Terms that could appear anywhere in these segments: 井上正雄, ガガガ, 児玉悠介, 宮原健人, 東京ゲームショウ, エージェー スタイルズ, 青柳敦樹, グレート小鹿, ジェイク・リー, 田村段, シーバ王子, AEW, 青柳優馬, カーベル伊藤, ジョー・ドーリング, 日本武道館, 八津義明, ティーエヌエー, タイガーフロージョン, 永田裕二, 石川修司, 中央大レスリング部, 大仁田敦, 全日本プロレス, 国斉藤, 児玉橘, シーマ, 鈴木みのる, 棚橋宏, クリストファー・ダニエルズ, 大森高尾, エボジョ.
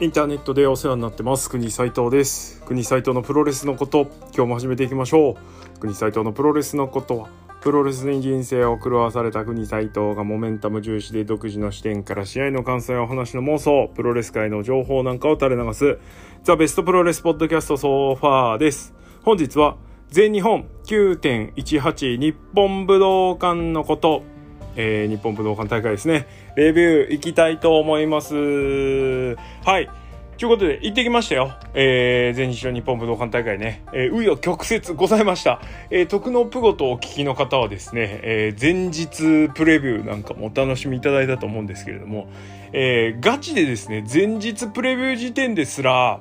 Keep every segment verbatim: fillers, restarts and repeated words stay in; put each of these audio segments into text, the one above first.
インターネットでお世話になってます国斉藤です。国斉藤のプロレスのこと、今日も始めていきましょう。国斉藤のプロレスのことは、プロレスに人生を狂わされた国斉藤がモメンタム重視で独自の視点から試合の観戦やお話の妄想、プロレス界の情報なんかを垂れ流すザ・ベストプロレスポッドキャストソファーです。本日は全日本 きゅうてんいちはち 日本武道館のこと、えー、日本武道館大会ですね、レビューいきたいと思います。はい、ということで行ってきましたよ、えー、全日本日本武道館大会ね、えー、紆余曲折ございました、えー、徳のプゴとお聞きの方はですね、えー、前日プレビューなんかもお楽しみいただいたと思うんですけれども、えー、ガチでですね、前日プレビュー時点ですら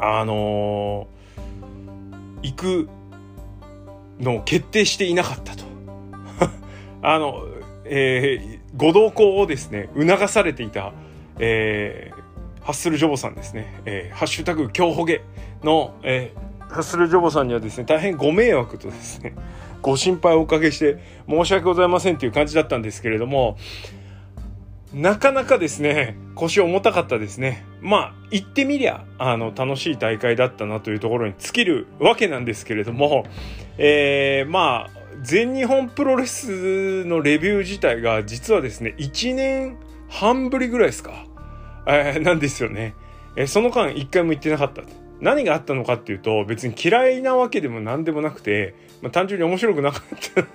あのー行くのを決定していなかったとあの、えー、ご同行をですね促されていた、えー、ハッスルジョボさんですね、えー、ハッシュタグ今日ほげの、えー、ハッスルジョボさんにはですね大変ご迷惑とですねご心配をおかけして申し訳ございませんという感じだったんですけれども、なかなかですね腰重たかったですね。まあ行ってみりゃあの楽しい大会だったなというところに尽きるわけなんですけれども、えー、まあ全日本プロレスのレビュー自体が実はですねいちねんはんぶりぐらいですか、えー、なんですよね、えー、その間いっかいも行ってなかった。何があったのかっていうと、別に嫌いなわけでも何でもなくて、まあ、単純に面白くなかった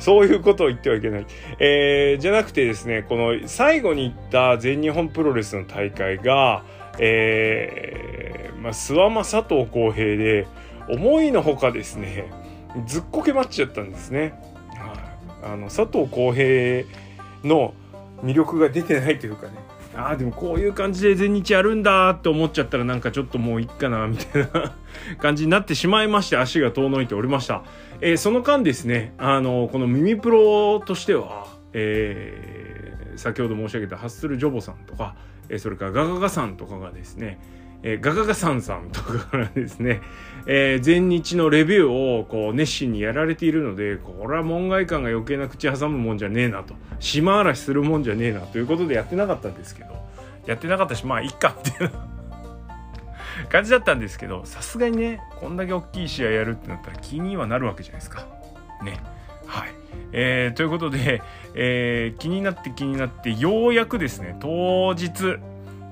そういうことを言ってはいけない、えー、じゃなくてですね、この最後に行った全日本プロレスの大会が、えーまあ、諏訪間佐藤浩平で思いのほかですねずっこけマッチだったんですね。あの佐藤浩平の魅力が出てないというかね、あーでもこういう感じで全日やるんだって思っちゃったら、なんかちょっともういっかなみたいな感じになってしまいまして、足が遠のいておりました、えー、その間ですね、あのこの耳プロとしては、えー、先ほど申し上げたハッスルジョボさんとか、えー、それからガガガさんとかがですね、えー、ガガガさんさんとかがですね、えー、全日のレビューをこう熱心にやられているので、これは門外漢が余計な口挟むもんじゃねえなと、島嵐するもんじゃねえなということでやってなかったんですけど、やってなかったしまあいっかっていう感じだったんですけど、さすがにねこんだけ大きい試合やるってなったら気にはなるわけじゃないですかね。はい、えー、ということで、えー、気になって気になってようやくですね当日、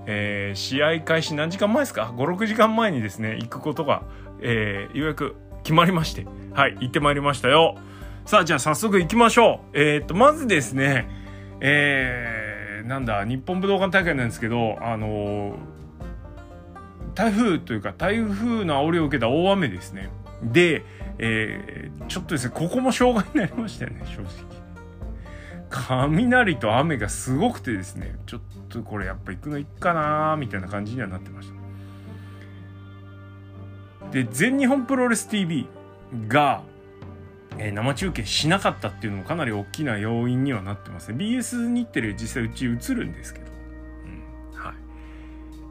えー、試合開始何時間前ですか、ごろくじかんまえにですね行くことが、えー、ようやく決まりまして、はい行ってまいりましたよ。さあじゃあ早速行きましょう。えー、っとまずですね、えー、なんだ日本武道館大会なんですけど、あのー、台風というか台風の煽りを受けた大雨ですねで、えー、ちょっとですねここも障害になりましたよね。正直雷と雨がすごくてですね、ちょっとこれやっぱ行くのいっかなーみたいな感じにはなってました。で全日本プロレス ティーブイ が、えー、生中継しなかったっていうのもかなり大きな要因にはなってますね。 ビーエス 日テレ実際うち映るんですけど、うん、はい、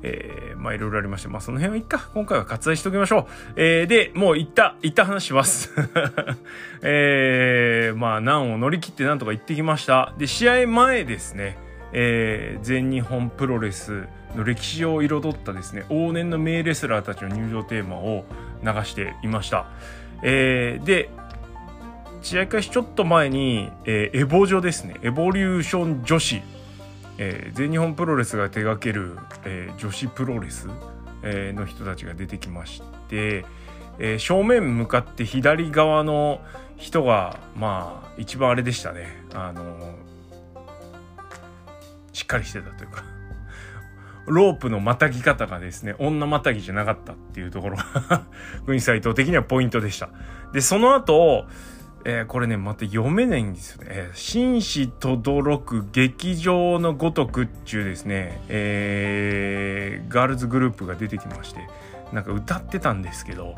えー、まあいろいろありまして、まあその辺はいっか、今回は割愛しておきましょう。えー、でもう行った行った話します、えー、まあ難を乗り切ってなんとか行ってきました。で試合前ですね、えー、全日本プロレスの歴史を彩ったですね往年の名レスラーたちの入場テーマを流していました、えー、で試合開始ちょっと前に、えー、エボジョですね、エボリューション女子、えー、全日本プロレスが手掛ける、えー、女子プロレス、えー、の人たちが出てきまして、えー、正面向かって左側の人がまあ一番あれでしたね、あのー、しっかりしてたというかロープのまたぎ方がですね女またぎじゃなかったっていうところが国斉藤的にはポイントでした。でその後えー、これねまた読めないんですよね、えー、紳士とどろく劇場のごとくっちゅうですね、えー、ガールズグループが出てきまして、なんか歌ってたんですけど、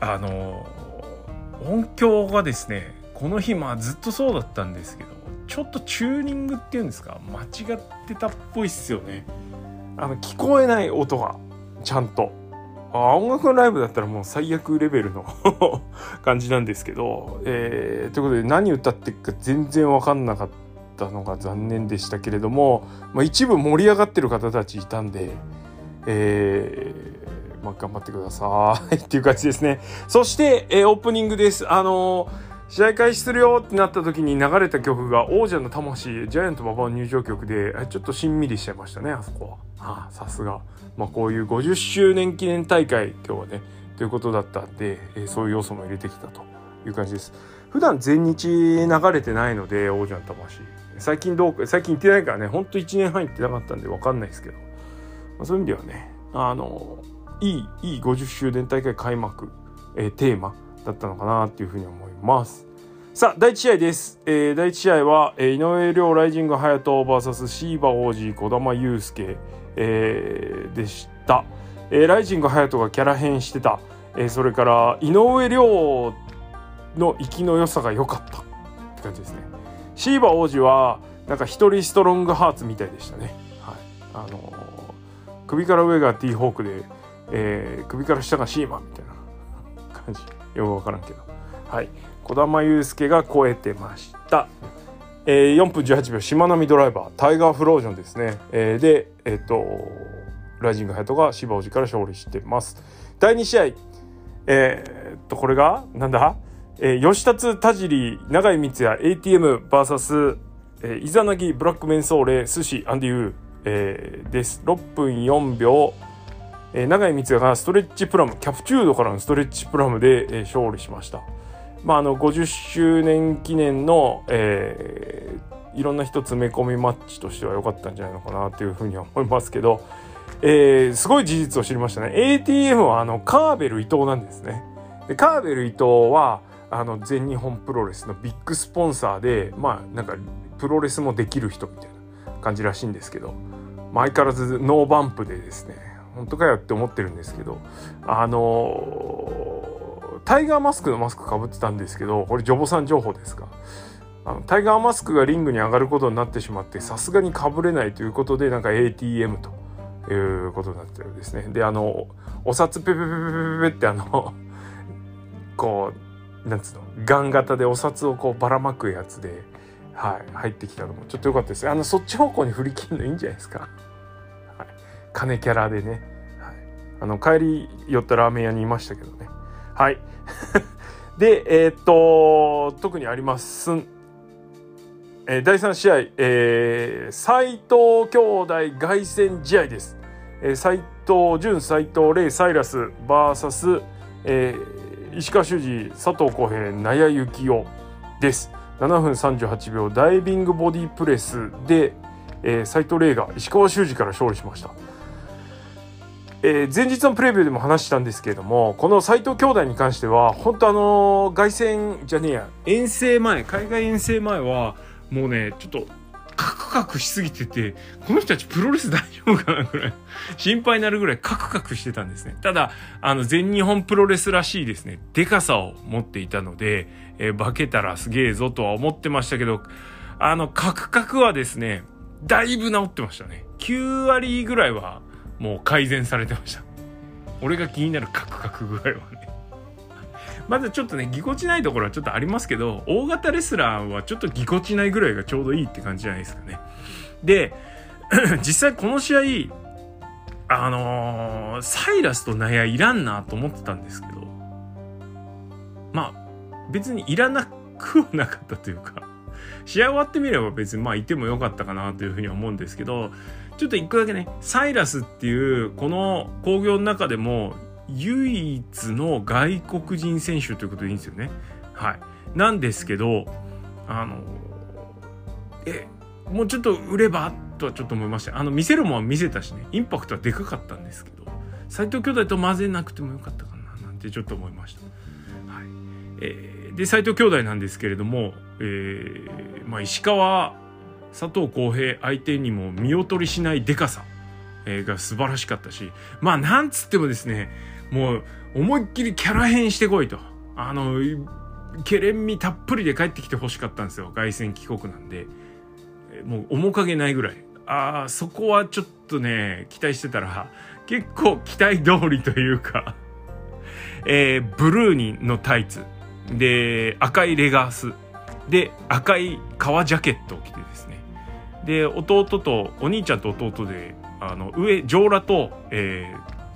あのー、音響がですねこの日まあずっとそうだったんですけど、ちょっとチューニングっていうんですか間違ってたっぽいっすよね。あの聞こえない音がちゃんと、あ音楽のライブだったらもう最悪レベルの感じなんですけど、えー、ということで何歌ってるか全然分かんなかっったのが残念でしたけれども、まあ、一部盛り上がってる方たちいたんで、えーまあ、頑張ってくださいっていう感じですね。そして、えー、オープニングです。あのー、試合開始するよってなった時に流れた曲が王者の魂、ジャイアント馬場の入場曲で、ちょっとしんみりしちゃいましたね、あそこは。さすが、まあ、こういうごじゅっしゅうねん記念大会今日はねということだったんで、えー、そういう要素も入れてきたという感じです。普段全日流れてないので、王者の魂最近どう最近行ってないからね、ほんといちねんはん行ってなかったんで分かんないですけど、まあ、そういう意味ではね、あのいいいいごじゅっしゅうねん大会開幕、えー、テーマだったのかなっていうふうに思います。さあ、だいいち試合です。えー、だいいち試合は、えー、井上涼、ライジングハヤト ブイエス シーバ王子、児玉悠介、えー、でした。えー、ライジングハヤトがキャラ変してた、えー、それから井上涼の生きの良さが良かったって感じですね。シーバ王子はなんか一人ストロングハーツみたいでしたね、はい。あのー、首から上が T ホークで、えー、首から下がシーマみたいな感じ、よく分からんけど、はい。児玉悠介が超えてました。えー、よんぷんじゅうはちびょう、しまなみドライバー、タイガーフロージョンですね。えー、でえっとライジングハヤトがシーバ王子から勝利してます。だいに試合、えー、っとこれがなんだ、えー、吉達田尻永井光也 エーティーエム ブイエス、えー、イザナギブラックメンソーレ寿司アンディウー、えー、です。ろっぷんよんびょう、えー、永井光也がストレッチプラム、キャプチュードからのストレッチプラムで、えー、勝利しました。まあ、あのごじゅっしゅうねん記念の、えー、いろんな人詰め込みマッチとしては良かったんじゃないのかなというふうには思いますけど、えー、すごい事実を知りましたね。 エーティーエム はあのカーベル伊藤なんですね。でカーベル伊藤はあの全日本プロレスのビッグスポンサーで、まあなんかプロレスもできる人みたいな感じらしいんですけど、まあ、相変わらずノーバンプでですね、本当かよって思ってるんですけど、あのー、タイガーマスクのマスクかぶってたんですけど、これジョボさん情報ですか。あのタイガーマスクがリングに上がることになってしまって、さすがにかぶれないということで、なんか エーティーエム ということになってるんですね。であのお札ペペペペペペってあのこうなんつうのガン型でお札をこうばらまくやつで、はい、入ってきたのもちょっと良かったです。あのそっち方向に振り切るのいいんじゃないですか。はい、金キャラでね、はい、あの帰り寄ったラーメン屋にいましたけどね。はいでえー、っと特にありますん。えー、だいさん試合、えー、斉藤兄弟凱旋試合です。えー、斉藤純、斉藤麗、サイラス ブイエス、えー、石川修司、佐藤浩平、納谷幸雄です。ななふんさんじゅうはちびょう、ダイビングボディプレスで、えー、斉藤麗が石川修司から勝利しました。えー、前日のプレビューでも話したんですけれども、この斉藤兄弟に関しては本当あの凱旋じゃねえや遠征前、海外遠征前はもうね、ちょっとカクカクしすぎてて、この人たちプロレス大丈夫かなぐらい心配になるぐらいカクカクしてたんですね。ただあの全日本プロレスらしいですね、でかさを持っていたので、えー、化けたらすげえぞとは思ってましたけど、あのカクカクはですね、だいぶ治ってましたね。きゅうわりぐらいはもう改善されてました。俺が気になるカクカクぐらいはねまだちょっとねぎこちないところはちょっとありますけど、大型レスラーはちょっとぎこちないぐらいがちょうどいいって感じじゃないですかね。で実際この試合あのー、サイラスとナヤいらんなと思ってたんですけど、まあ別にいらなくはなかったというか、試合終わってみれば別にまあいてもよかったかなというふうには思うんですけど、ちょっと一個だけね、サイラスっていうこの興行の中でも唯一の外国人選手ということでいいんですよね。はい。なんですけど、あのえもうちょっと売ればとはちょっと思いました。あの見せるもんは見せたしね、インパクトはでかかったんですけど、斉藤兄弟と混ぜなくてもよかったかななんてちょっと思いました。はい。えー、で斉藤兄弟なんですけれども、えーまあ、石川、佐藤浩平相手にも見劣りしないでかさが素晴らしかったし、まあなんつってもですね、もう思いっきりキャラ変してこいと、あのケレン味たっぷりで帰ってきてほしかったんですよ。凱旋帰国なんでもう面影ないぐらい、あそこはちょっとね期待してたら結構期待通りというか、えー、ブルーのタイツで赤いレガース、で赤い革ジャケットを着てですね、で弟とお兄ちゃんと弟であの上上裸と、え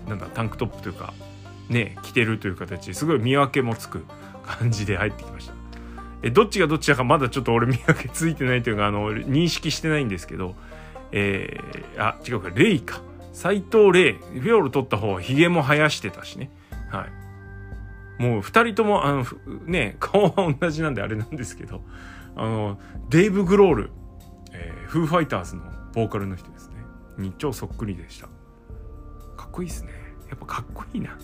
ー、なんだタンクトップというかね着てるという形ですごい見分けもつく感じで入ってきました。えどっちがどっちだかまだちょっと俺見分けついてないというかあの認識してないんですけど、えー、あ違うかレイか斎藤レイフィオール取った方はヒゲも生やしてたしね、はい、もうふたりともあのね顔は同じなんであれなんですけど、あのデイブ・グロール、えー、フーファイターズのボーカルの人ですねに超そっくりでした。かっこいいですね、やっぱかっこいいな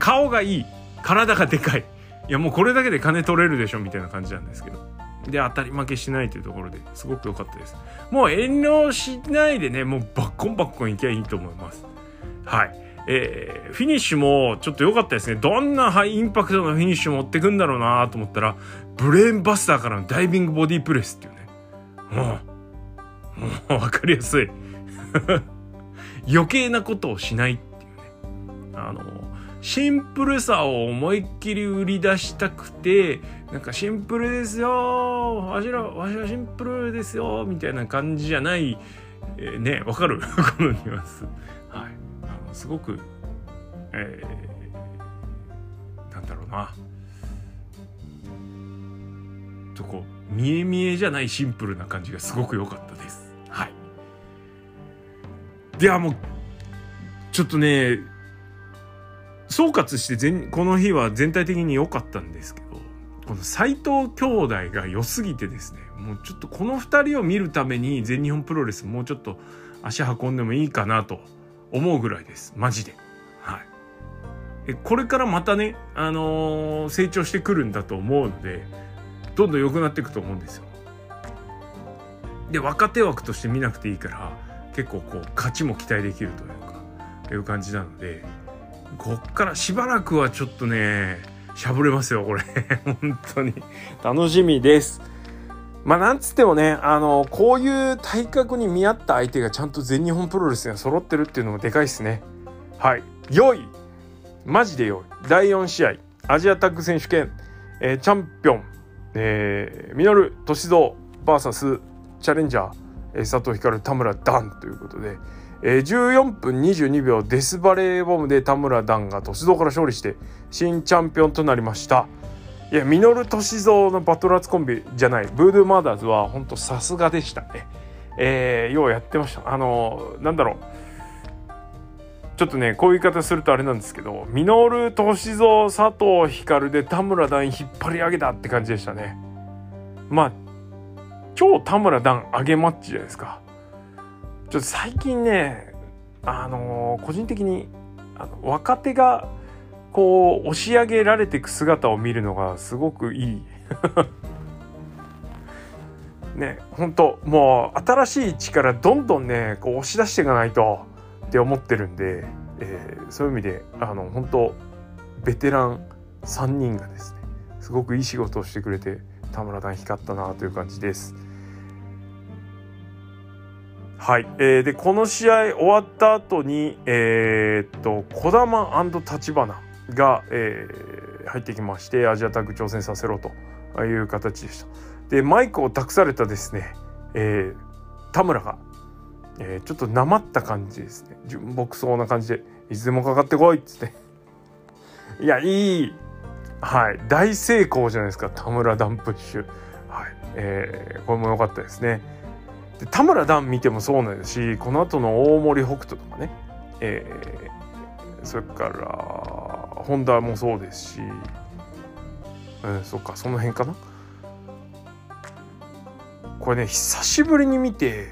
顔がいい体がでかい、いやもうこれだけで金取れるでしょみたいな感じなんですけど、で当たり負けしないというところですごく良かったです。もう遠慮しないでねもうバッコンバッコンいきゃいいと思います。はい、えー、フィニッシュもちょっと良かったですね。どんなハイインパクトのフィニッシュ持ってくんだろうなと思ったらブレーンバスターからのダイビングボディープレスっていうね、もうもう分かりやすい余計なことをしないっていうね、あのシンプルさを思いっきり売り出したくて、なんかシンプルですよ、わしら、わしはシンプルですよみたいな感じじゃない、えー、ね、わかるこのニュアンス、はい、あのすごく、えー、なんだろうな、とこう見え見えじゃないシンプルな感じがすごく良かったです。はい。ではもうちょっとね。総括して全この日は全体的に良かったんですけど、この斎藤兄弟が良すぎてですね、もうちょっとこのふたりを見るために全日本プロレスもうちょっと足運んでもいいかなと思うぐらいですマジで、はい、えこれからまたね、あのー、成長してくるんだと思うのでどんどん良くなっていくと思うんですよ。で若手枠として見なくていいから結構こう勝ちも期待できるというかという感じなので、こっからしばらくはちょっとねしゃぶれますよこれ本当に楽しみです。まあなんつってもね、あのこういう体格に見合った相手がちゃんと全日本プロレスが揃ってるっていうのもでかいですね。はい、良いマジで良い。だいよん試合アジアタッグ選手権、えー、チャンピオン、えー、ミノル歳三 ブイエス チャレンジャー、えー、佐藤光田村段ということで、じゅうよんぷんにじゅうにびょうデスバレーボムで田村段が歳三から勝利して新チャンピオンとなりました。いやミノル歳三のバトラーズコンビじゃないブードゥーマーダーズは本当さすがでしたね、えー、ようやってました。あのなんだろうちょっとねこういう言い方するとあれなんですけど、ミノル歳三佐藤光で田村段引っ張り上げたって感じでしたね。まあ超田村段上げマッチじゃないですか。ちょっと最近ね、あのー、個人的にあの若手がこう押し上げられていく姿を見るのがすごくいいね、本当もう新しい力どんどんねこう押し出していかないとって思ってるんで、えー、そういう意味であの本当ベテランさんにんがですねすごくいい仕事をしてくれて田村段光ったなという感じです。はい、えー、でこの試合終わった後に、えー、っと児玉&橘が、えー、入ってきましてアジアタッグ挑戦させろという形でした。でマイクを託されたですね、えー、田村が、えー、ちょっとなまった感じですね、純朴そうな感じでいつでもかかってこいっつっていやいい、はい、大成功じゃないですか田村ダンプッシュ、はい、えー、これも良かったですね。田村段見てもそうなんですし、この後の大森北斗とかね、えー、それから本田もそうですし、うん、そっかその辺かな。これね久しぶりに見て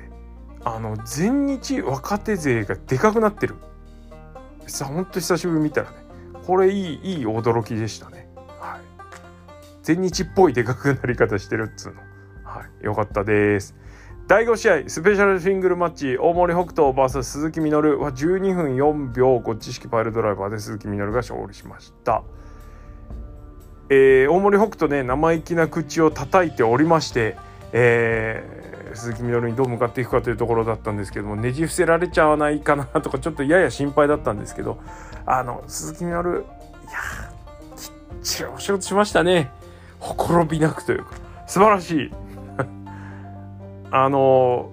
あの全日若手勢がでかくなってるさ、ほんと久しぶりに見たらねこれいいいい驚きでしたね、はい、全日っぽいでかくなり方してるっつうの、はい、よかったです。だいご試合スペシャルシングルマッチ大森北斗 ブイエス 鈴木みのるはじゅうにふんよんびょうごっち式パイルドライバーで鈴木みのるが勝利しました。えー、大森北斗ね生意気な口を叩いておりまして、えー、鈴木みのるにどう向かっていくかというところだったんですけども、ねじ伏せられちゃわないかなとかちょっとやや心配だったんですけど、あの鈴木みのるいやきっちりお仕事しましたね、ほころびなくというか。素晴らしいあの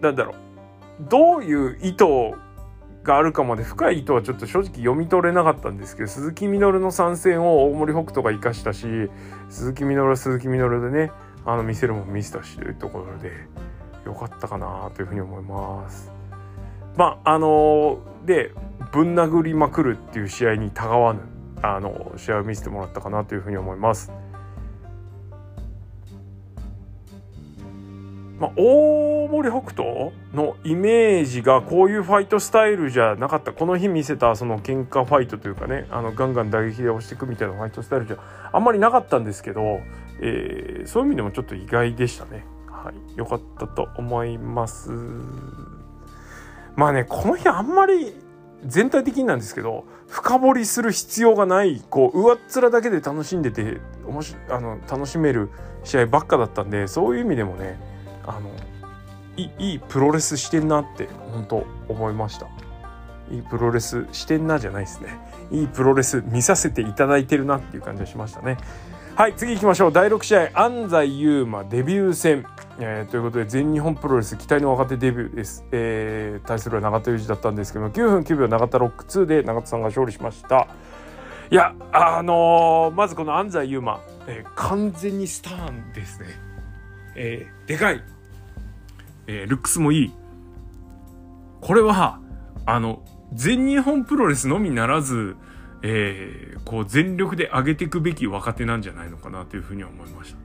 なんだろう、どういう意図があるかまで深い意図はちょっと正直読み取れなかったんですけど、鈴木みのるの参戦を大森北斗が生かしたし、鈴木みのるは鈴木みのるでね、あの見せるも見せたしというところで良かったかなというふうに思います。まああのでぶん殴りまくるっていう試合にたがわぬあの試合を見せてもらったかなというふうに思います。まあ、大森北斗のイメージがこういうファイトスタイルじゃなかった、この日見せたその喧嘩ファイトというかね、あのガンガン打撃で押していくみたいなファイトスタイルじゃあんまりなかったんですけど、えー、そういう意味でもちょっと意外でしたね。はい、よかったと思います。まあね、この日あんまり全体的になんですけど深掘りする必要がない、こう上っ面だけで楽しんでておもしあの楽しめる試合ばっかだったんで、そういう意味でもね、あの い, いいプロレスしてんなって本当思いました。いいプロレスしてんなじゃないですね、いいプロレス見させていただいてるなっていう感じがしましたね。はい、次行きましょう。だいろく試合、安西優真デビュー戦、えー、ということで全日本プロレス期待の若手デビューです、えー、対するは永田裕二だったんですけども、きゅうふんきゅうびょう永田ロックにで永田さんが勝利しました。いやあのー、まずこの安西優真、えー、完全にスターですね、えー、でかい、えー、ルックスもいい。これはあの全日本プロレスのみならず、えー、こう全力で上げていくべき若手なんじゃないのかなというふうには思いました。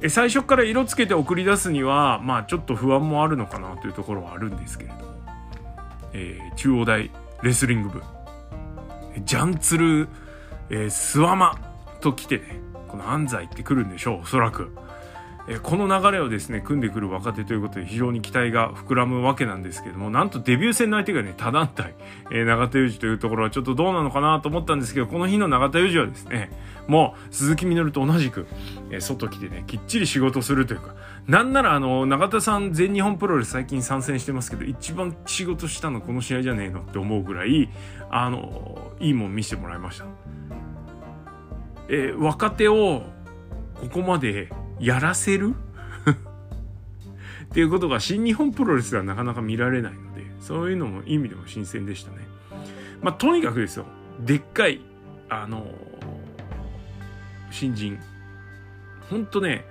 え最初から色つけて送り出すにはまあちょっと不安もあるのかなというところはあるんですけれども、えー、中央大レスリング部ジャンツル、えー、諏訪間と来てね、この安西って来るんでしょう、おそらく。この流れをですね組んでくる若手ということで非常に期待が膨らむわけなんですけども、なんとデビュー戦の相手がね他団体、えー、永田裕二というところはちょっとどうなのかなと思ったんですけど、この日の永田裕二はですねもう鈴木みのると同じく、えー、外来てねきっちり仕事するというか、なんならあの永田さん全日本プロレス最近参戦してますけど一番仕事したのこの試合じゃねえのって思うぐらいあのいいもん見せてもらいました。えー、若手をここまでやらせるっていうことが新日本プロレスではなかなか見られないので、そういうのも意味でも新鮮でしたね。まあとにかくですよ、でっかいあのー、新人ほんとね、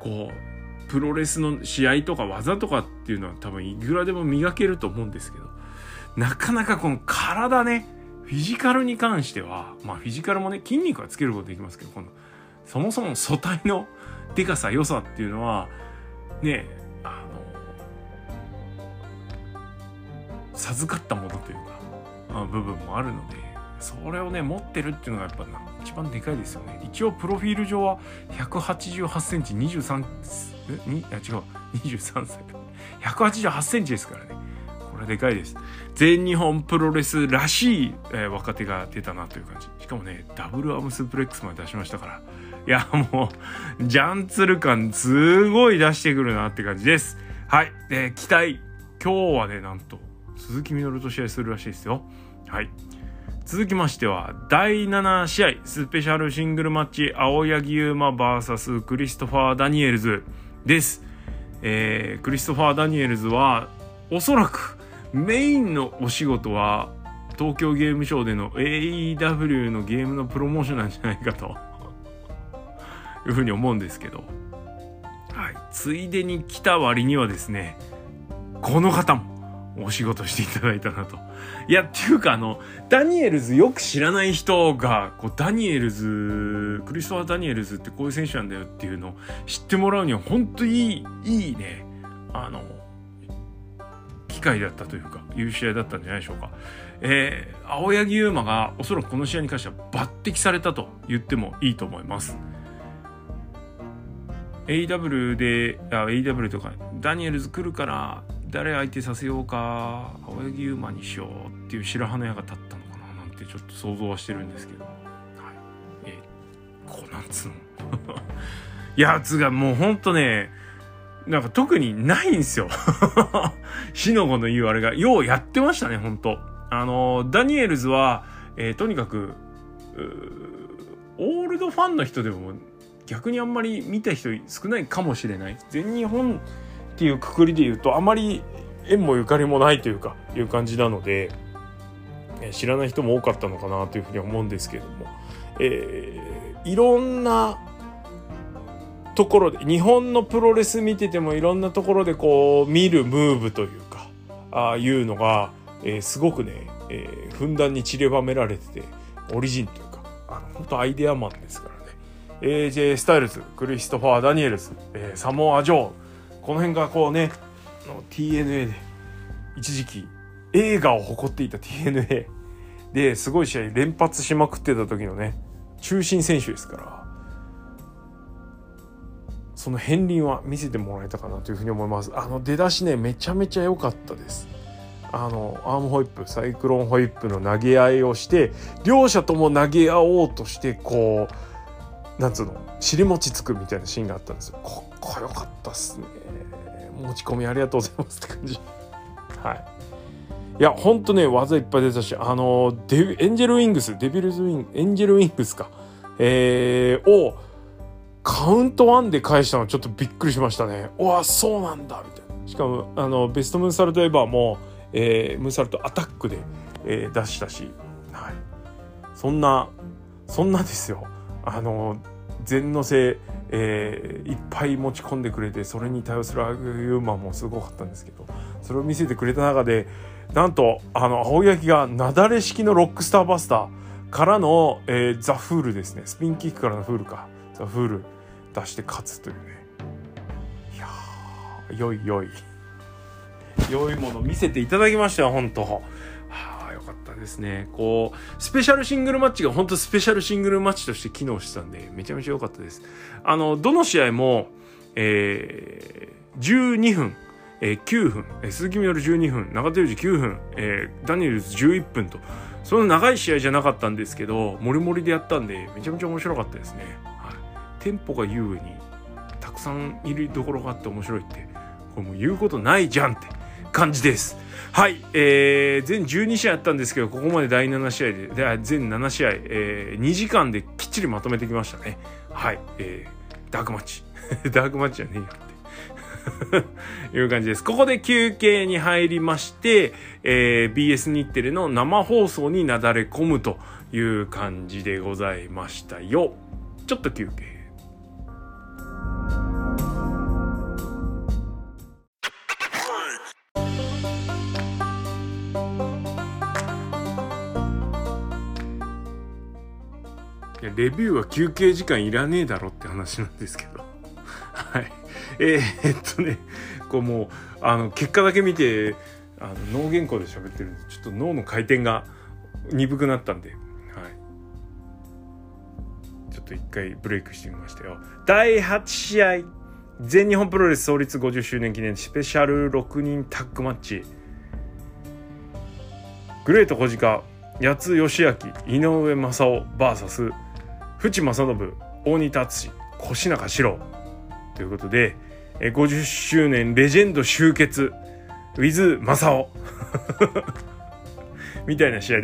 こうプロレスの試合とか技とかっていうのは多分いくらでも磨けると思うんですけど、なかなかこの体ね、フィジカルに関してはまあフィジカルもね筋肉はつけることできますけど、このそもそも素体のでかさ良さっていうのはね、あの授かったものというか部分もあるので、それをね持ってるっていうのがやっぱ一番でかいですよね。一応プロフィール上はひゃくはちじゅうはちセンチにじゅうさんえにあ違うにじゅうさんさいひゃくはちじゅうはちセンチですからね、これでかいです。全日本プロレスらしい、えー、若手が出たなという感じ。しかもねダブルアームスープレックスまで出しましたから、いやもうジャンツル感すごい出してくるなって感じです。はい、えー、期待。今日はねなんと鈴木みのると試合するらしいですよ。はい、続きましてはだいなな試合、スペシャルシングルマッチ、青柳優馬 ブイエス クリストファー・ダニエルズです、えー、クリストファー・ダニエルズはおそらくメインのお仕事は東京ゲームショウでの エーイーダブリュー のゲームのプロモーションなんじゃないかというふうに思うんですけど、はい、ついでに来た割にはですねこの方もお仕事していただいたなと。いやっていうかあのダニエルズよく知らない人がこうダニエルズクリストファー・ダニエルズってこういう選手なんだよっていうのを知ってもらうには本当にいいいいねあの機会だったというかいう試合だったんじゃないでしょうか。えー、青柳優馬がおそらくこの試合に関しては抜擢されたと言ってもいいと思います。エーダブリュー で、あ、エーダブリュー とか、ダニエルズ来るから、誰相手させようか、青柳優馬にしようっていう白羽の矢が立ったのかななんてちょっと想像はしてるんですけど、はい。えー、こうなんつうのやつがもうほんとね、なんか特にないんですよ。しのごの言うあれが、ようやってましたね、ほんと。あの、ダニエルズは、えー、とにかく、オールドファンの人でも、逆にあんまり見た人少ないかもしれない。全日本っていうくくりで言うとあまり縁もゆかりもないというかいう感じなので、知らない人も多かったのかなというふうに思うんですけれども、えー、いろんなところで日本のプロレス見ててもいろんなところでこう見るムーブというかああいうのが、えー、すごくね、えー、ふんだんに散りばめられてて、オリジンというかあの本当アイデアマンですからね。 エージェー スタイルズ、クリストファー・ダニエルズ、えー、サモア・ジョー、この辺がこうねの ティーエヌエー で一時期映画を誇っていた ティーエヌエー ですごい試合連発しまくってた時のね中心選手ですから、その片鱗は見せてもらえたかなというふうに思います。あの出だしねめちゃめちゃ良かったです。あのアームホイップ、サイクロンホイップの投げ合いをして両者とも投げ合おうとしてこうなんつうの尻餅つくみたいなシーンがあったんですよ。かっこよかったっすね。持ち込みありがとうございますって感じ。はい、いやほんとね技いっぱい出たし、あのデエンジェルウィングスデビルズウィングエンジェルウィングスか、えー、をカウントワンで返したのちょっとびっくりしましたね。うわそうなんだみたいな。しかもあのベストムーンサルトエヴァも、えー、ムーンサルトアタックで、えー、出したし、はい、そんなそんなですよ。あの全のせ、えー、いっぱい持ち込んでくれて、それに対応するアユーマンもすごかったんですけど、それを見せてくれた中でなんとあの青柳がなだれ式のロックスターバスターからの、えー、ザフールですね。スピンキックからのフールかザフール出して勝つというね。いやー良い良い良いもの見せていただきましたよ本当。ですね、こうスペシャルシングルマッチが本当スペシャルシングルマッチとして機能してたんでめちゃめちゃ良かったです。あのどの試合も、えー、じゅうにふん、えー、きゅうふん、えー、鈴木みのるじゅうにふん、中田裕二きゅうふん、えー、ダニエルズじゅういっぷんとその長い試合じゃなかったんですけどモリモリでやったんでめちゃめちゃ面白かったですね、はい、テンポが優位にたくさんいるところがあって面白いってこれもう言うことないじゃんって感じです。はい、えー、全じゅうにしあいあったんですけどここまでだいななしあいで全ななしあい、えー、にじかんできっちりまとめてきましたね。はい、えー、ダークマッチダークマッチじゃねえよっていう感じです。ここで休憩に入りまして、えー、ビーエス 日テレの生放送になだれ込むという感じでございましたよ。ちょっと休憩。レビューは休憩時間いらねえだろって話なんですけどはいえー、っとねこうもうあの結果だけ見てあの脳原稿で喋ってるんでちょっと脳の回転が鈍くなったんで、はい、ちょっと一回ブレイクしてみましたよ。だいはちしあい全日本プロレス創立ごじゅっしゅうねん記念スペシャルろくにんタッグマッチ、グレート小鹿八津義明井上正雄 ブイエス淵正信、大仁田敦、越中史郎ということでごじゅっしゅうねんレジェンド集結 with 正雄みたいな試合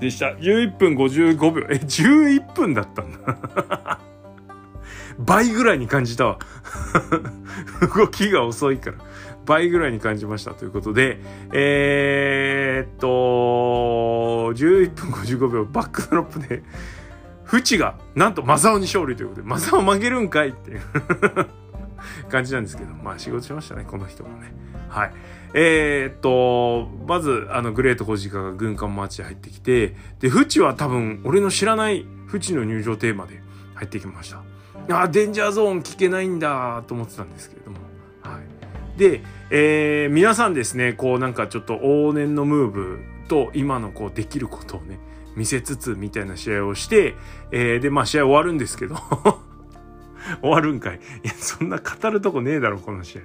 でした。じゅういっぷんごじゅうごびょう、えじゅういっぷんだったんだ倍ぐらいに感じたわ動きが遅いから倍ぐらいに感じましたということで、えー、っとじゅういっぷんごじゅうごびょうバックドロップでフチがなんとマサオに勝利ということで、マサオ負けるんかいっていう感じなんですけど、まあ仕事しましたねこの人もね。はい、えー、っとまずあのグレート小鹿が軍艦マーチで入ってきて、でフチは多分俺の知らないフチの入場テーマで入ってきました。あーデンジャーゾーン聞けないんだと思ってたんですけれども、はい、で、えー、皆さんですねこうなんかちょっと往年のムーブと今のこうできることをね見せつつみたいな試合をして、えー、でまあ試合終わるんですけど終わるんかい、いやそんな語るとこねえだろこの試合。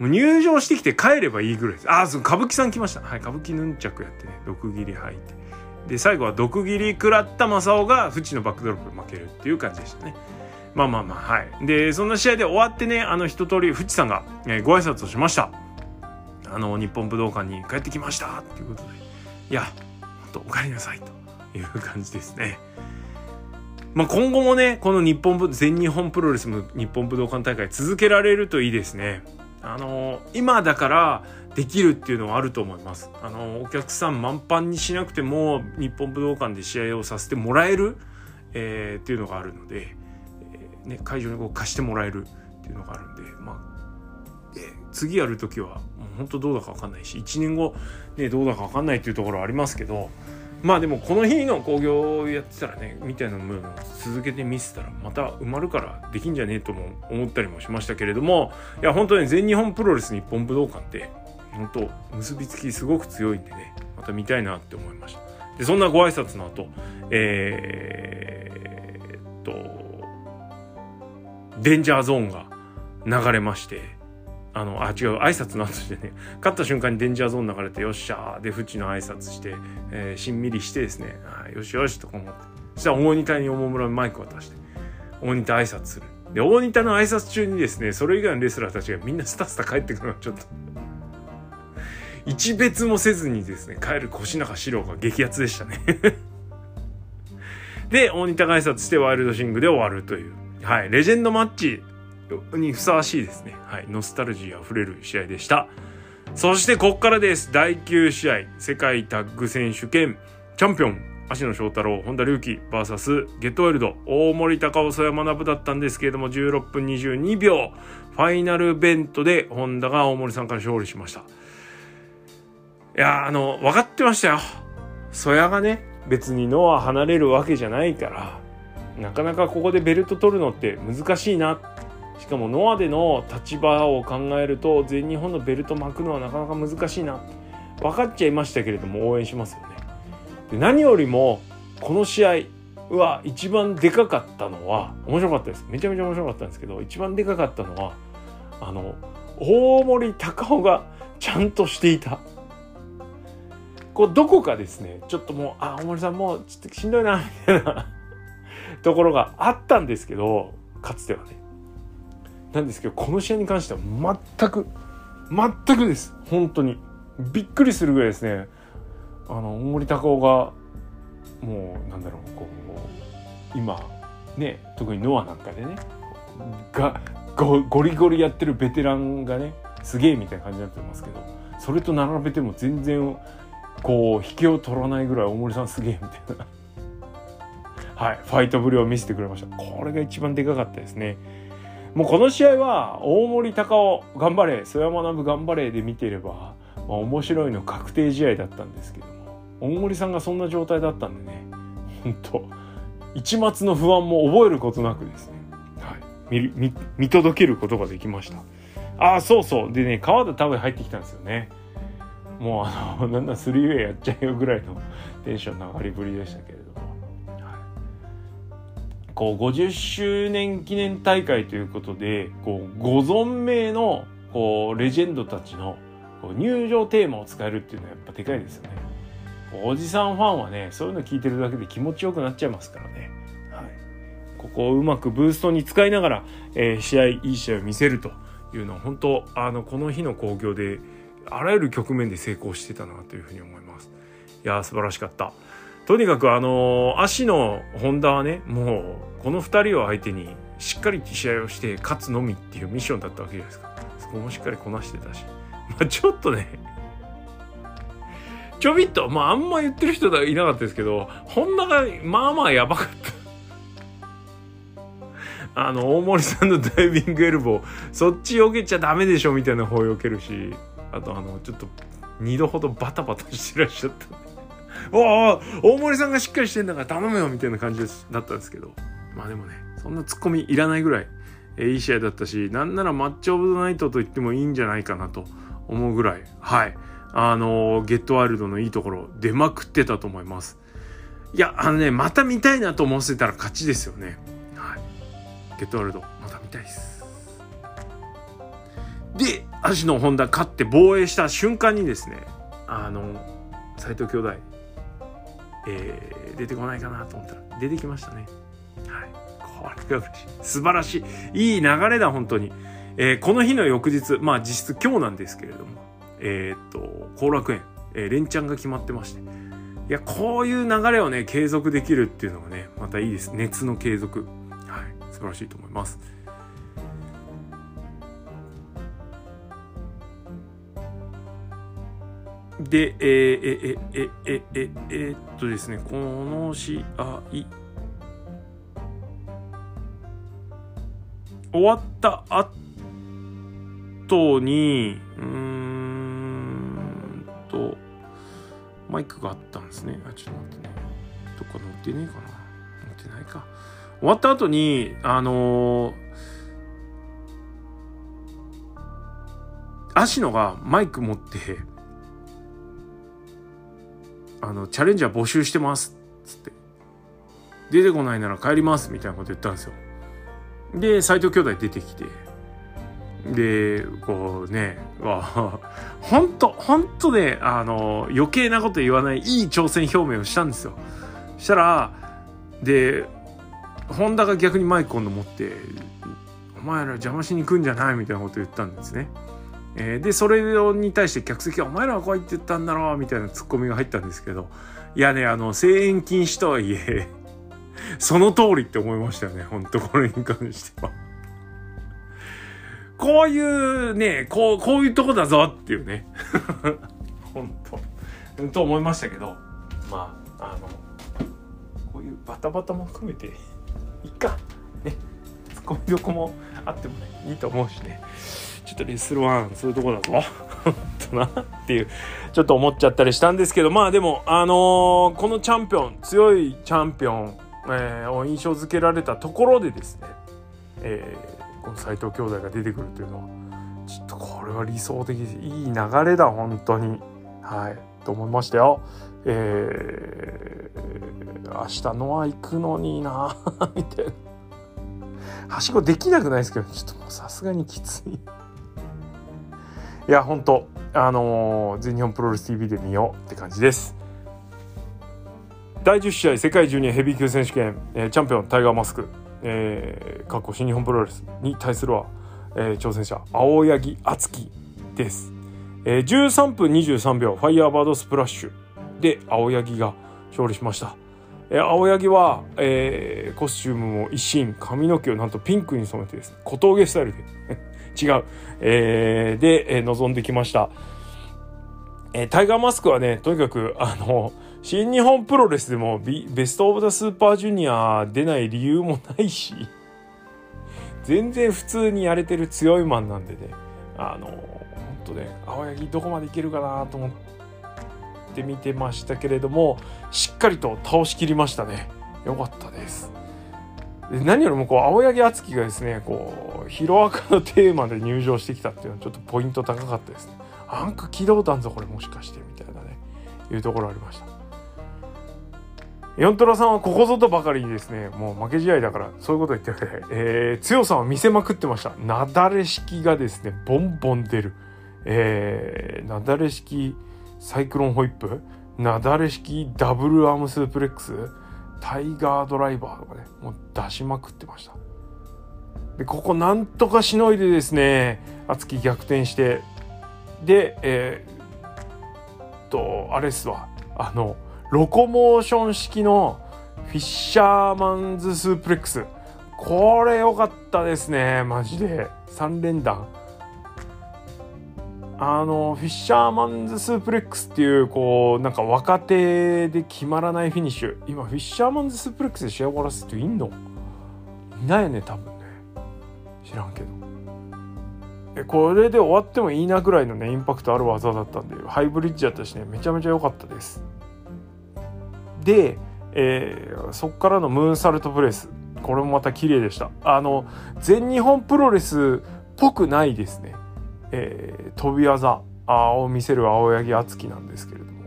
もう入場してきて帰ればいいぐらいです。ああそう歌舞伎さん来ました。はい、歌舞伎ヌンチャクやってね毒斬り入ってで最後は毒斬り食らった正雄がフチのバックドロップで負けるっていう感じでしたね。まあまあまあはいでそんな試合で終わってねあの一通りフチさんが、えー、ご挨拶をしました。あの日本武道館に帰ってきましたっていうことで、いやほんとお帰りなさいという感じですね。まあ、今後もねこの日本全日本プロレスの日本武道館大会続けられるといいですね。あの今だからできるっていうのはあると思います。あのお客さん満帆にしなくても日本武道館で試合をさせてもらえる、えー、っていうのがあるので、えーね、会場にこう貸してもらえるっていうのがあるんで、まあ、えー、次やるときはもう本当どうだか分かんないし、いちねんご、ね、どうだか分かんないっていうところはありますけど、まあでもこの日の興行やってたらねみたいなものを続けて見せたらまた埋まるからできんじゃねえとも思ったりもしましたけれども、いや本当に全日本プロレス日本武道館って本当結びつきすごく強いんでね、また見たいなって思いました。でそんなご挨拶の後、えー、っとデンジャーゾーンが流れまして、あのあ違う挨拶の後でね、勝った瞬間にデンジャーゾーン流れてよっしゃーでフチの挨拶して、えー、しんみりしてですね、あよしよしと思って、そしたら大仁田におもむろにマイク渡して大仁田挨拶する。で大仁田の挨拶中にですね、それ以外のレスラーたちがみんなスタスタ帰ってくるのちょっと一別もせずにですね帰る腰中四郎が激アツでしたねで大仁田が挨拶してワイルドシングで終わるという、はい、レジェンドマッチにふさわしいですね、はい、ノスタルジーあふれる試合でした。そしてここからです。だいきゅう試合、世界タッグ選手権チャンピオン芦野翔太郎本田隆起 ブイエス ゲットワイルド大森高尾曽山学だったんですけれども、じゅうろっぷんにじゅうにびょうファイナルベントで本田が大森さんから勝利しました。いやあの分かってましたよ、曽山がね別にノア離れるわけじゃないから、なかなかここでベルト取るのって難しいなって、しかもノアでの立場を考えると全日本のベルト巻くのはなかなか難しいな分かっちゃいましたけれども、応援しますよね。で何よりもこの試合は一番でかかったのは、面白かったです、めちゃめちゃ面白かったんですけど、一番でかかったのはあの大森高尾がちゃんとしていた、こうどこかですねちょっともうあ大森さんもうちょっとしんどいなみたいなところがあったんですけど、かつてはねなんですけど、この試合に関しては全く全くです。本当にびっくりするぐらいですね、あの大森高尾がもうなんだろう、こう今ね特にノアなんかでねが ゴ, ゴリゴリやってるベテランがねすげえみたいな感じになってますけど、それと並べても全然こう引けを取らないぐらい大森さんすげえみたいなはいファイトぶりを見せてくれました。これが一番でかかったですね。もうこの試合は大森高尾頑張れ、曽山学頑張れで見ていれば、まあ、面白いの確定試合だったんですけども、大森さんがそんな状態だったんでね、本当一抹の不安も覚えることなくですね、はい、見, 見, 見届けることができました。ああそうそうでね、川田田部入ってきたんですよね。もうあのなんだスリーウェイやっちゃうよぐらいのテンションの上がりぶりでしたけれども、こうごじゅっしゅうねん記念大会ということで、こうご存命のこうレジェンドたちのこう入場テーマを使えるっていうのはやっぱでかいですよね。おじさんファンはねそういうの聞いてるだけで気持ちよくなっちゃいますからね、はい、ここをうまくブーストに使いながら、えー、試合いい試合を見せるというのは本当あのこの日の興行であらゆる局面で成功してたなというふうに思います。いや素晴らしかった。とにかくあの芦野本田はねもうこのふたりを相手にしっかり試合をして勝つのみっていうミッションだったわけじゃないですか。そこもしっかりこなしてたし、まあ、ちょっとねちょびっとまああんま言ってる人はいなかったですけど、本田がまあまあやばかったあの大森さんのダイビングエルボーそっち避けちゃダメでしょみたいな方を避けるし、あとあのちょっとにどほどバタバタしてらっしゃったおお大森さんがしっかりしてんだから頼むよみたいな感じだったんですけど、まあでもねそんなツッコミいらないぐらい、えー、いい試合だったし、なんならマッチオブザナイトと言ってもいいんじゃないかなと思うぐらい、はいあのー、ゲットワイルドのいいところ出まくってたと思います。いやあのねまた見たいなと思ってたら勝ちですよね、はい、ゲットワイルドまた見たいです。で芦野本田勝って防衛した瞬間にですね、あの斎藤兄弟えー、出てこないかなと思ったら出てきましたね、はい、これが嬉しい、素晴らしい、いい流れだ本当に、えー、この日の翌日、まあ実質今日なんですけれども、えー、っと後楽園、えー、連チャンが決まってまして、いや、こういう流れをね継続できるっていうのがねまたいいです。熱の継続、はい、素晴らしいと思います。で、えー、えええええええっとですね、この試合終わった後にうーんとマイクがあったんですね。あ、ちょっと待ってね。どっか乗ってねえかな。乗ってないか。終わった後にあのー、足野がマイク持って。あのチャレンジャー募集してますっつって、出てこないなら帰りますみたいなこと言ったんですよ。で斉藤兄弟出てきて、でこうね、わ本当本当ね、あの余計なこと言わないいい挑戦表明をしたんですよ。したらで本田が逆にマイク今度持ってお前ら邪魔しに来んじゃないみたいなこと言ったんですね。でそれに対して客席はお前らはこう言ってたんだろうみたいなツッコミが入ったんですけど、いやね、あの声援禁止とはいえその通りって思いましたよね。本当これに関してはこういうねこうこういうとこだぞっていうね本当と思いましたけど、まああのこういうバタバタも含めていいかね、ツッコミどこもあってもねいいと思うしね。ちょっとレスルワンそういうとこだぞなっていうちょっと思っちゃったりしたんですけど、まあでもあのー、このチャンピオン強いチャンピオン、えー、を印象付けられたところでですね、えー、この斉藤兄弟が出てくるというのはちょっとこれは理想的でいい流れだ本当に、はいと思いましたよ。えー、明日ノア行くのになみたいな、はしごできなくないですけどちょっともうさすがにきつい。いや本当あのー、全日本プロレス ティーブイ で見ようって感じです。だいじゅっ試合世界ジュニアヘビー級選手権、えー、チャンピオンタイガーマスク、えー、過去新日本プロレスに対するは、えー、挑戦者青柳敦樹です、えー、じゅうさんぷんにじゅうさんびょうファイヤーバードスプラッシュで青柳が勝利しました。えー、青柳は、えー、コスチュームも一新、髪の毛をなんとピンクに染めてですね、小峠スタイルで違う、えー、で、えー、臨んできました、えー、タイガーマスクはねとにかくあの新日本プロレスでもベストオブザスーパージュニア出ない理由もないし全然普通にやれてる強いマンなんでね、あの本当ね青柳どこまでいけるかなと思って見てましたけれども、しっかりと倒しきりましたね。よかったです。で何よりもこう青柳敦樹がですねこうヒロアカのテーマで入場してきたっていうのはちょっとポイント高かったですね。なんか起動弾ぞこれもしかしてみたいなねいうところありました。ヨントラさんはここぞとばかりにですねもう負け試合だからそういうこと言ってる、えー、強さを見せまくってました。なだれ式がですねボンボン出る、えー、なだれ式サイクロンホイップ、なだれ式ダブルアームスープレックス、タイガードライバーとかねもう出しまくってました。でここなんとかしのいでですね敦貴逆転して、でえー、っとあれっすわ、あのロコモーション式のフィッシャーマンズスープレックス、これ良かったですねマジで。さん連弾あのフィッシャーマンズスープレックスっていうこうなんか若手で決まらないフィニッシュ、今フィッシャーマンズスープレックスで試合終わらせていいのいないよね多分ね、知らんけどえこれで終わってもいいなぐらいのねインパクトある技だったんで、ハイブリッジだったしねめちゃめちゃ良かったです。で、えー、そっからのムーンサルトプレス、これもまた綺麗でした。あの全日本プロレスっぽくないですね、えー、飛び技を見せる青柳敦樹なんですけれども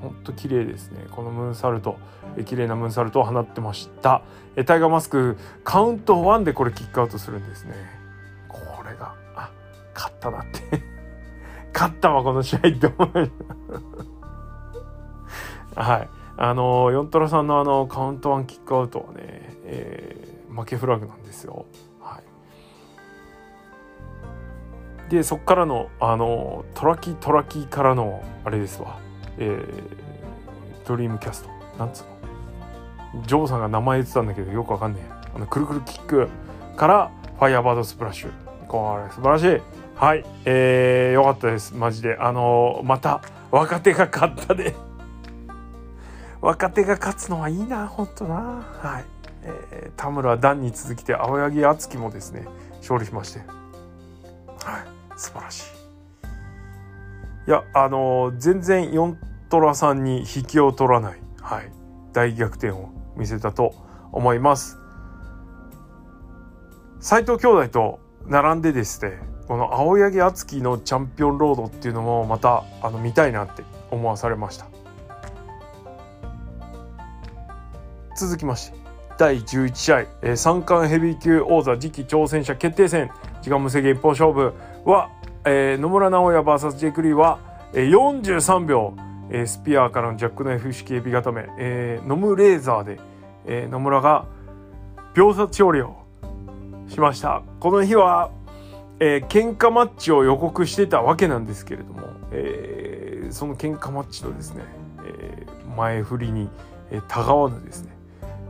本当綺麗ですね。このムーンサルト、えー、綺麗なムーンサルトを放ってました。えー、タイガーマスクカウントワンでこれキックアウトするんですね。これがあ勝ったなって勝ったわこの試合って思いはいあのヨントラさんのあのカウントワンキックアウトはね、えー、負けフラグなんですよ。でそこからのあのトラキトラキからのあれですわ、えー、ドリームキャストなんつうの、ジョーさんが名前言ってたんだけどよくわかんねえ、あのくるくるキックからファイアバードスプラッシュ、これ素晴らしい。はい、えー、よかったです、マジで。あのー、また若手が勝ったで、ね、若手が勝つのはいいな、ほんとな。はい、えー、田村段に続きて青柳敦樹もですね勝利しまして、はい、素晴らしい。いや、あのー、全然よんトラさんに引きを取らない、はい、大逆転を見せたと思います。斉藤兄弟と並んでですね、この青柳敦樹のチャンピオンロードっていうのもまたあの見たいなって思わされました。続きましてだいじゅういち試合、えー、三冠ヘビー級王座次期挑戦者決定戦時間無制限一本勝負は、えー、野村直哉 ブイエス ジェイクリーは、えー、よんじゅうさんびょう、えー、スピアーからのジャックナイフ式エビ固め、えー、ノムレーザーで、えー、野村が秒殺勝利をしました。この日はえー、喧嘩マッチを予告してたわけなんですけれども、えー、その喧嘩マッチのですね、えー、前振りに、えー、たがわぬですね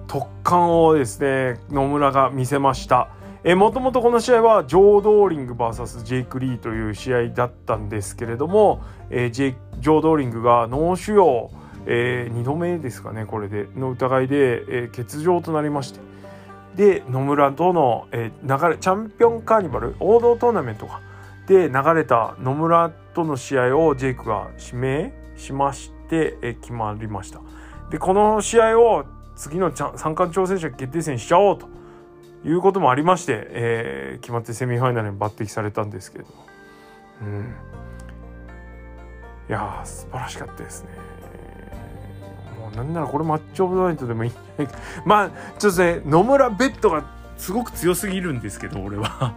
突貫をですね野村が見せました。もともとこの試合はジョー・ドーリング ブイエス ジェイク・リーという試合だったんですけれども、えー、ジェイジョー・ドーリングが脳腫瘍、えー、にどめですかね、これでの疑いで、えー、欠場となりまして、で野村との、えー、流れチャンピオンカーニバル王道トーナメントがで流れた野村との試合をジェイクが指名しまして、えー、決まりました。でこの試合を次の三冠挑戦者決定戦しちゃおうということもありまして、えー、決まってセミファイナルに抜擢されたんですけれども、うん、いやー素晴らしかったですね。なんならこれマッチオブザナイトでもいいんじゃないか。まあちょっとね野村ベッドがすごく強すぎるんですけど俺は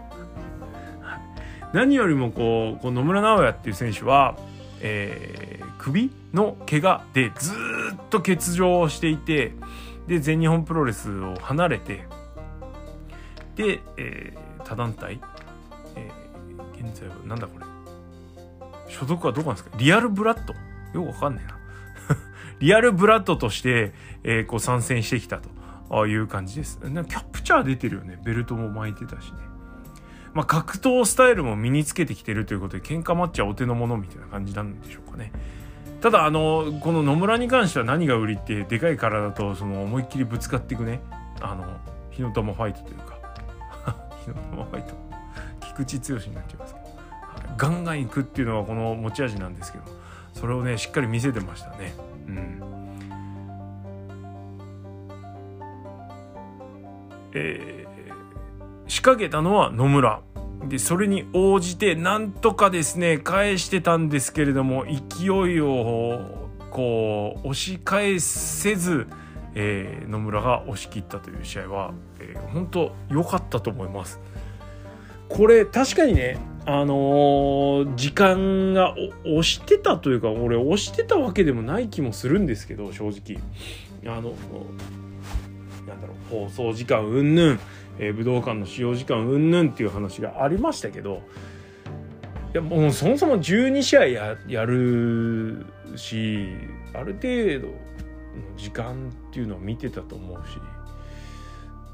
何よりもこう、こう野村直哉っていう選手は、えー、首の怪我でずっと欠場をしていて、で全日本プロレスを離れて、で、えー、他団体、えー、現在はなんだこれ所属はどこなんですか、リアルブラッド、よくわかんないなリアルブラッドとして、えー、こう参戦してきたという感じです。キャプチャー出てるよね。ベルトも巻いてたしね。まあ、格闘スタイルも身につけてきてるということで、喧嘩マッチはお手の物みたいな感じなんでしょうかね。ただ、あの、この野村に関しては何が売りって、でかい体とその思いっきりぶつかっていくね、あの、火の玉ファイトというか、火の玉ファイト、菊池剛になっちゃいますけど、ガンガンいくっていうのはこの持ち味なんですけど、それをね、しっかり見せてましたね。うん、えー、仕掛けたのは野村で、それに応じてなんとかですね返してたんですけれども、勢いをこう押し返せず、えー、野村が押し切ったという試合は、えー、本当良かったと思います。これ確かにね、あのー、時間が押してたというか、俺押してたわけでもない気もするんですけど、正直あのなんだろう、放送時間うんぬん、えー、武道館の使用時間うんぬんっていう話がありましたけど、いやもうそもそもじゅうに試合 や, やるし、ある程度の時間っていうのは見てたと思うし、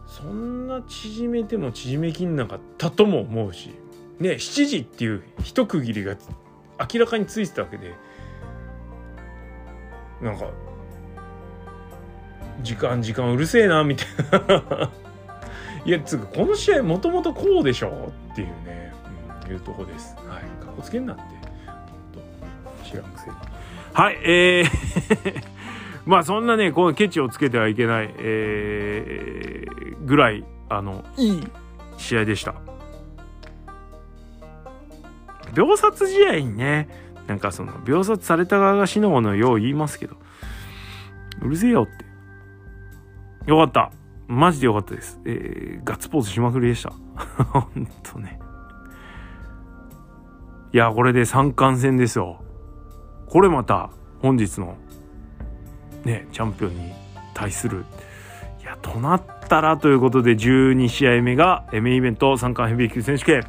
そんな縮めても縮めきんなかったとも思うし、ね、しちじっていう一区切りが明らかについてたわけで、なんか時間時間うるせえなみたいないやつうかこの試合もともとこうでしょっていうね、うん、いうとこです。はい、かっこつけんなって知らんくせに。はいえーまあそんなねこのケチをつけてはいけない、えー、ぐらいあのいい試合でした。秒殺試合にね、なんかその秒殺された側が死のものをよう言いますけど、うるせえよって。よかった。マジでよかったです。えー、ガッツポーズしまくりでした。ほんとね。いやこれで三冠戦ですよ。これまた本日のね、チャンピオンに対するいやとなったらということで、じゅうに試合目がメインイベント三冠ヘビー級選手権、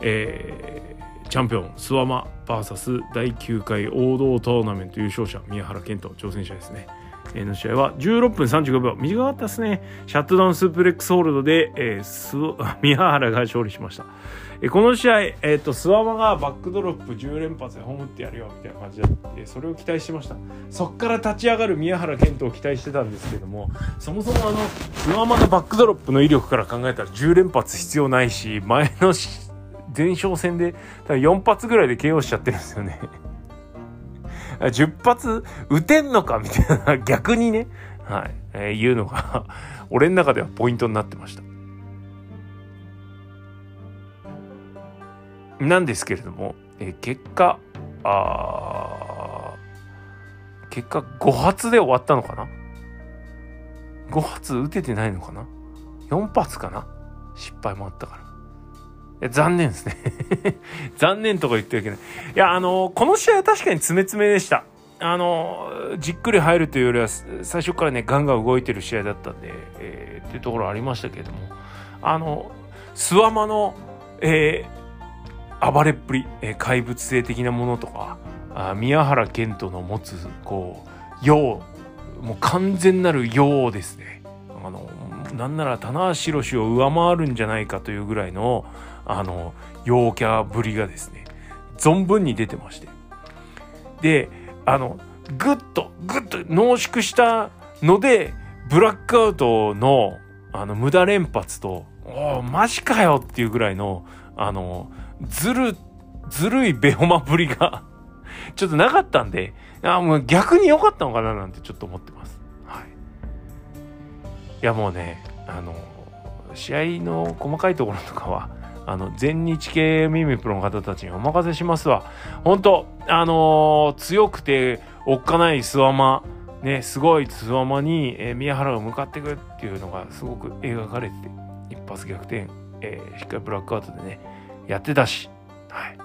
えー、チャンピオンスワマ ブイエス だいきゅうかい王道トーナメント優勝者宮原健人挑戦者ですねの試合はじゅうろっぷんさんじゅうごびょう、短かったですね。シャットダウンスープレックスホールドで、えー、ス宮原が勝利しました。えー、この試合、えーと、スワマがバックドロップじゅうれんぱつで葬ってやるよみたいな感じだって、それを期待してました。そっから立ち上がる宮原健斗を期待してたんですけども、そもそもあのスワマのバックドロップの威力から考えたらじゅうれんぱつ必要ないし、前の前哨戦でよんぱつぐらいで ケーオー しちゃってるんですよね。じゅっぱつ打てんのかみたいな逆にね、はい、えー、言うのが俺の中ではポイントになってました。なんですけれども、えー、結果あ結果ごはつで終わったのかな、ごはつ打ててないのかな、よんぱつかな、失敗もあったから残念ですね残念とか言ってはいけない。いや、あのー、この試合は確かに詰め詰めでした。あのー、じっくり入るというよりは最初からねガンガン動いてる試合だったんで、えー、っていうところありましたけれども、あのスワマの、えー、暴れっぷり、えー、怪物性的なものとか、あ宮原健斗の持つこう陽、もう完全なる陽ですね。あのなんなら棚橋宏を上回るんじゃないかというぐらいのあの陽キャぶりがですね存分に出てまして、であのグッとグッと濃縮したのでブラックアウトのあの無駄連発と、おマジかよっていうぐらいのあのずるずるいベホマぶりがちょっとなかったんで、あもう逆に良かったのかななんてちょっと思ってます。はい、いやもうねあの試合の細かいところとかはあの全日系ミミプロの方たちにお任せしますわ。本当あのー、強くておっかないスワマね、すごいスワマに、えー、宮原が向かってくるっていうのがすごく描かれてて、一発逆転、えー、しっかりブラックアウトでねやってたし、はい、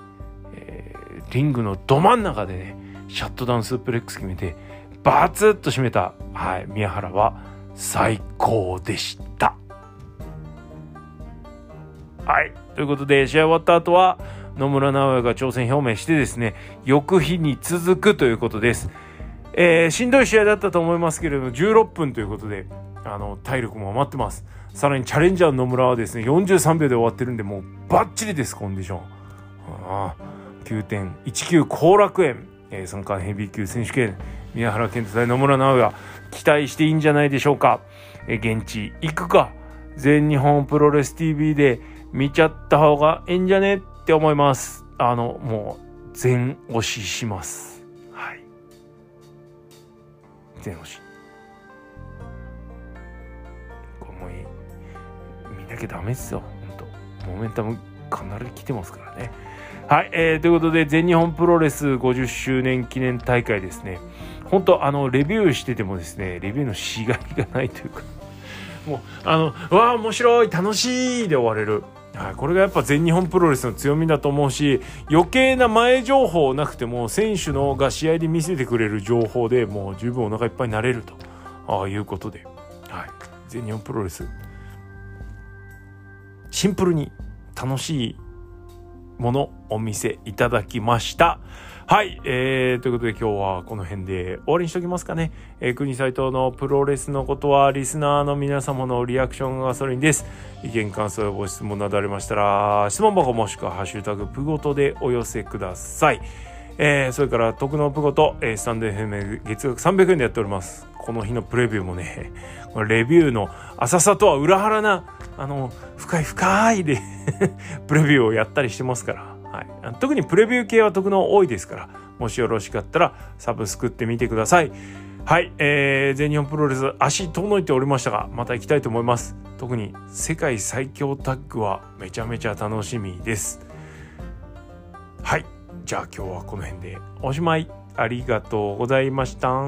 えー、リングのど真ん中でねシャットダウンスープレックス決めてバツッと締めた、はい、宮原は最高でした。はい。ということで、試合終わった後は、野村直哉が挑戦表明してですね、翌日に続くということです。えー、しんどい試合だったと思いますけれども、じゅうろっぷんということで、あの、体力も余ってます。さらにチャレンジャーの野村はですね、よんじゅうさんびょうで終わってるんで、もうバッチリです、コンディション。ああ、きゅうてんいちきゅう 後楽園、えー、三冠ヘビー級選手権、宮原健斗対野村直哉、期待していいんじゃないでしょうか。えー、現地行くか、全日本プロレス ティーブイ で、見ちゃった方がいいんじゃねって思います。あの、もう、全押しします。はい。全押し。これもう、見なきゃダメですよ。本当。モメンタムかなり来てますからね。はい。えー、ということで、全日本プロレスごじゅっしゅうねん記念大会ですね。本当、あの、レビューしててもですね、レビューのしがいがないというか、もう、あの、わあ、面白い、楽しいで終われる。はい、これがやっぱ全日本プロレスの強みだと思うし、余計な前情報なくても選手のが試合で見せてくれる情報でもう十分お腹いっぱいになれると、ああいうことで、はい、全日本プロレスシンプルに楽しいものお見せいただきました。はい、えー、ということで今日はこの辺で終わりにしときますかね。えー、国斉藤のプロレスのことはリスナーの皆様のリアクションがガソリンです。意見感想やご質問などありましたら質問箱もしくはハッシュタグプゴトでお寄せください。えー、それから特納プゴト、えー、スタンド エフエム 月額さんびゃくえんでやっております。この日のプレビューもね、レビューの浅さとは裏腹なあの深い深いでプレビューをやったりしてますから、はい、特にプレビュー系は特納多いですから、もしよろしかったらサブスクってみてください。はい、えー、全日本プロレス足遠のいておりましたが、また行きたいと思います。特に世界最強タッグはめちゃめちゃ楽しみです。はい、じゃあ今日はこの辺でおしまい。ありがとうございました。